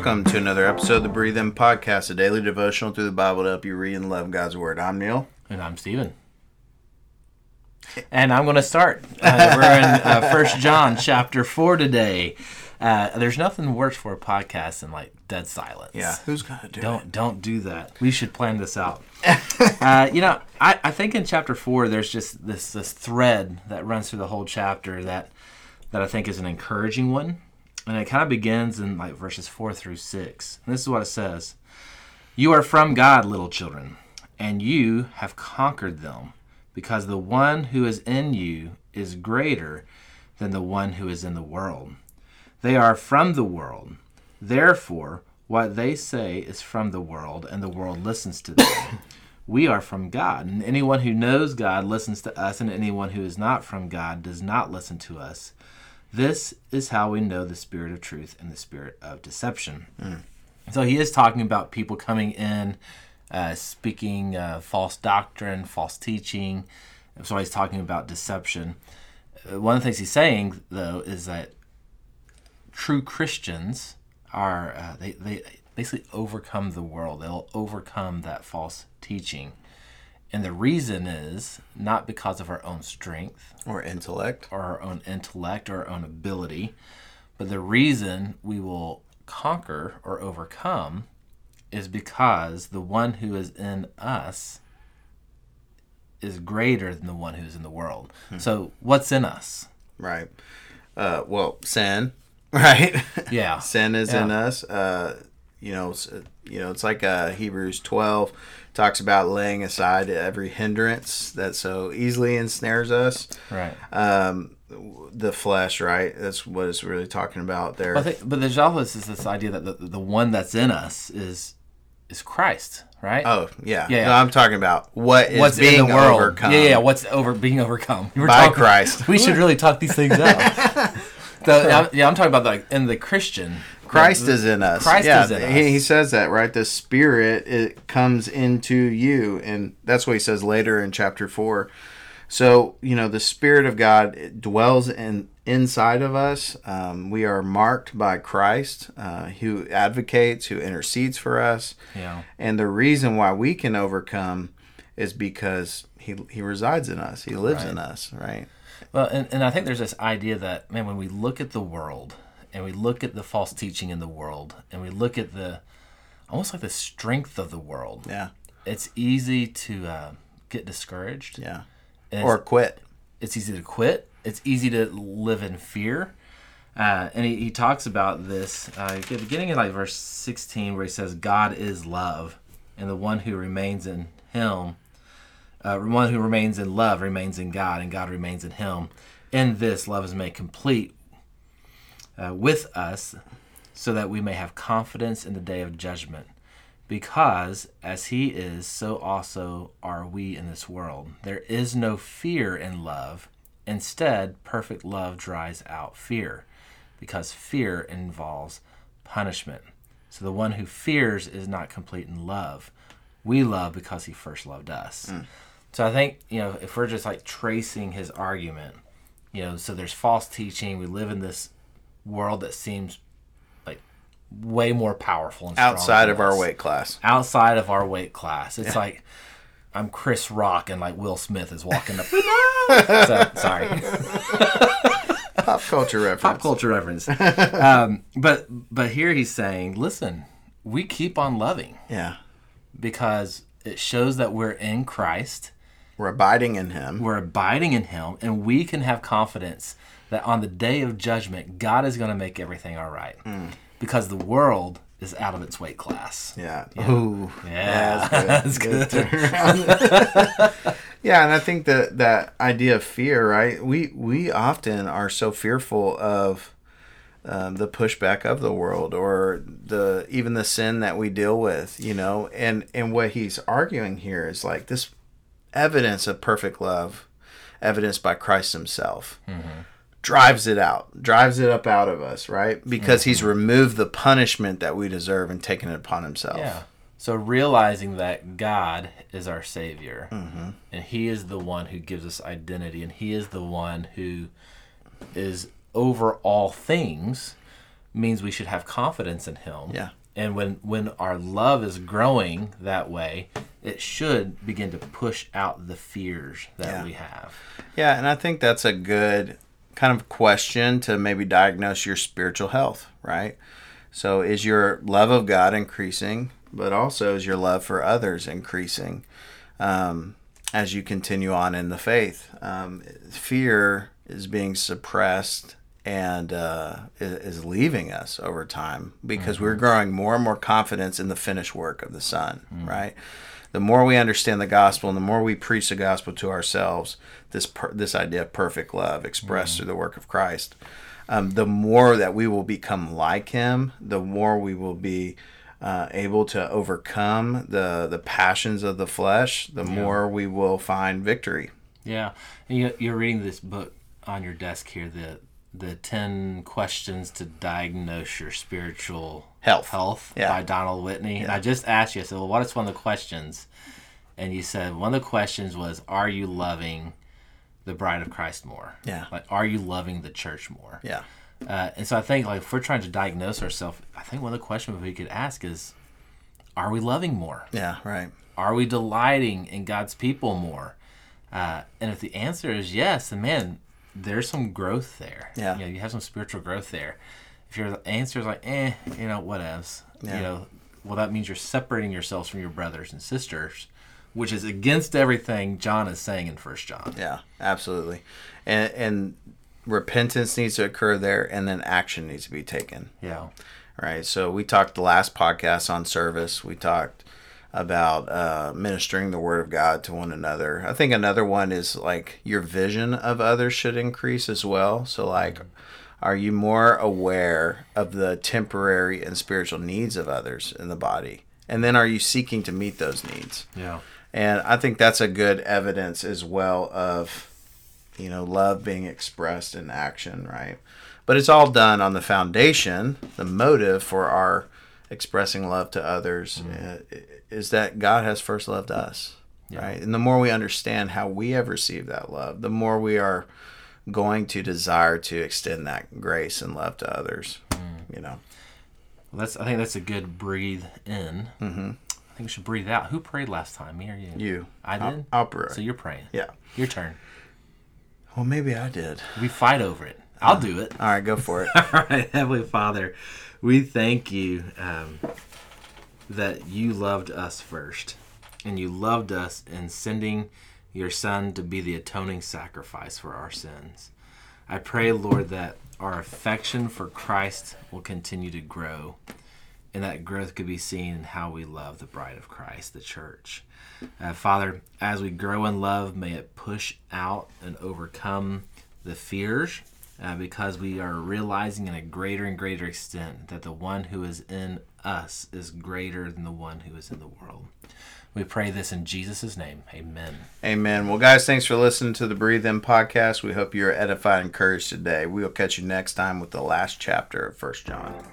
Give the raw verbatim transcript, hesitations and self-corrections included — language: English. Welcome to another episode of the Breathe In Podcast, a daily devotional through the Bible to help you read and love God's Word. I'm Neal. And I'm Stephen. And I'm going to start. Uh, we're in uh, First John chapter four today. Uh, there's nothing worse for a podcast than like dead silence. Yeah, who's going to do don't, it? Don't do that. We should plan this out. uh, you know, I, I think in chapter four, there's just this, this thread that runs through the whole chapter that that I think is an encouraging one. And it kind of begins in like verses four through six. And this is what it says. You are from God, little children, and you have conquered them, because the one who is in you is greater than the one who is in the world. They are from the world. Therefore, what they say is from the world, and the world listens to them. We are from God, and anyone who knows God listens to us, and anyone who is not from God does not listen to us. This is how we know the spirit of truth and the spirit of deception. Mm. So he is talking about people coming in, uh, speaking uh, false doctrine, false teaching. So he's talking about deception. One of the things he's saying, though, is that true Christians are, uh, they, they basically overcome the world. They'll overcome that false teaching. And the reason is not because of our own strength or intellect or our own intellect or our own ability, but the reason we will conquer or overcome is because the one who is in us is greater than the one who is in the world. Hmm. So what's in us? Right. Uh, well, sin, right? Yeah. Sin is yeah. in us. Uh You know, you know, it's like uh, Hebrews twelve talks about laying aside every hindrance that so easily ensnares us. Right. Um, the flesh, right? That's what it's really talking about there. Well, I think, but there's always this, this idea that the, the one that's in us is is Christ, right? Oh, yeah. yeah, yeah. No, I'm talking about what is what's being in the world. Overcome. Yeah, yeah, what's over being overcome. We're By talking, Christ. We should really talk these things out. So, yeah, I'm, yeah, I'm talking about like in the Christian. Christ is in us. Christ yeah, is in us. He, he says that, right? The Spirit it comes into you, and that's what he says later in chapter four. So, you know, the Spirit of God dwells in inside of us. Um, we are marked by Christ, uh, who advocates, who intercedes for us. Yeah. And the reason why we can overcome is because he he resides in us. He lives right. in us, right? Well, and, and I think there's this idea that, man, when we look at the world, and we look at the false teaching in the world, and we look at the almost like the strength of the world. Yeah, it's easy to uh, get discouraged. Yeah, or quit. It's easy to quit. It's easy to live in fear. Uh, and he, he talks about this uh, beginning in like verse sixteen, where he says, "God is love, and the one who remains in Him, uh, one who remains in love, remains in God, and God remains in Him. In this, love is made complete." Uh, with us, so that we may have confidence in the day of judgment. Because as he is, so also are we in this world. There is no fear in love. Instead, perfect love drives out fear, because fear involves punishment. So the one who fears is not complete in love. We love because he first loved us. Mm. So I think, you know, if we're just like tracing his argument, you know, so there's false teaching, we live in this world that seems like way more powerful and outside of our weight class. Outside of our weight class, it's yeah. like I'm Chris Rock and like Will Smith is walking up. so, sorry, pop culture reference. Pop culture reference. um, but but here he's saying, listen, we keep on loving. Yeah, because it shows that we're in Christ. We're abiding in Him. We're abiding in Him, and we can have confidence that on the day of judgment, God is going to make everything all right. Mm. Because the world is out of its weight class. Yeah. yeah. Ooh. Yeah. yeah that's good. That's good. yeah, and I think that that idea of fear, right? We we often are so fearful of um, the pushback of the world or the even the sin that we deal with, you know. And and what he's arguing here is like this evidence of perfect love, evidenced by Christ Himself. Mm-hmm. drives it out, drives it up out of us, right? Because mm-hmm. he's removed the punishment that we deserve and taken it upon himself. Yeah. So realizing that God is our Savior, mm-hmm. and he is the one who gives us identity, and he is the one who is over all things, means we should have confidence in Him. Yeah. And when, when our love is growing that way, it should begin to push out the fears that yeah. we have. Yeah, and I think that's a good kind of question to maybe diagnose your spiritual health, right? So is your love of God increasing, but also is your love for others increasing um, as you continue on in the faith? Um, fear is being suppressed and uh, is leaving us over time because mm-hmm. we're growing more and more confidence in the finished work of the Son, mm-hmm. right? The more we understand the gospel and the more we preach the gospel to ourselves, this per- this idea of perfect love expressed mm-hmm. through the work of Christ, um, the more that we will become like Him, the more we will be uh, able to overcome the, the passions of the flesh, the yeah. more we will find victory. Yeah. And you're reading this book on your desk here, the the ten questions to diagnose your spiritual health, health yeah. by Donald Whitney. Yeah. And I just asked you, I said, well, what is one of the questions? And you said, one of the questions was, are you loving the bride of Christ more? Yeah. Like, are you loving the church more? Yeah. Uh, and so I think, like, if we're trying to diagnose ourselves, I think one of the questions we could ask is, are we loving more? Yeah, right. Are we delighting in God's people more? Uh, and if the answer is yes, then, man, there's some growth there. Yeah. You know, you have some spiritual growth there. If your answer is like, eh, you know, whatevs, yeah. you know, well, that means you're separating yourselves from your brothers and sisters, which is against everything John is saying in First John. Yeah, absolutely. And, and repentance needs to occur there, and then action needs to be taken. Yeah. Right. So we talked the last podcast on service. We talked about uh, ministering the word of God to one another. I think another one is like your vision of others should increase as well. So like, are you more aware of the temporary and spiritual needs of others in the body? And then are you seeking to meet those needs? Yeah. And I think that's a good evidence as well of, you know, love being expressed in action, right? But it's all done on the foundation, the motive for our expressing love to others mm. is that God has first loved us, yeah. right? And the more we understand how we have received that love, the more we are going to desire to extend that grace and love to others, mm. you know. Well, that's I think that's a good breathe in. Mm-hmm. I think we should breathe out. Who prayed last time, me or you? You. I did? I'll, I'll pray. So you're praying. Yeah. Your turn. Well, maybe I did. We fight over it. I'll um, do it. All right, go for it. All right, Heavenly Father. We thank you um, that you loved us first, and you loved us in sending your Son to be the atoning sacrifice for our sins. I pray, Lord, that our affection for Christ will continue to grow, and that growth could be seen in how we love the bride of Christ, the church. Uh, Father, as we grow in love, may it push out and overcome the fears, Uh, because we are realizing in a greater and greater extent that the one who is in us is greater than the one who is in the world. We pray this in Jesus' name. Amen. Amen. Well, guys, thanks for listening to the Breathe In Podcast. We hope you're edified and encouraged today. We will catch you next time with the last chapter of First John.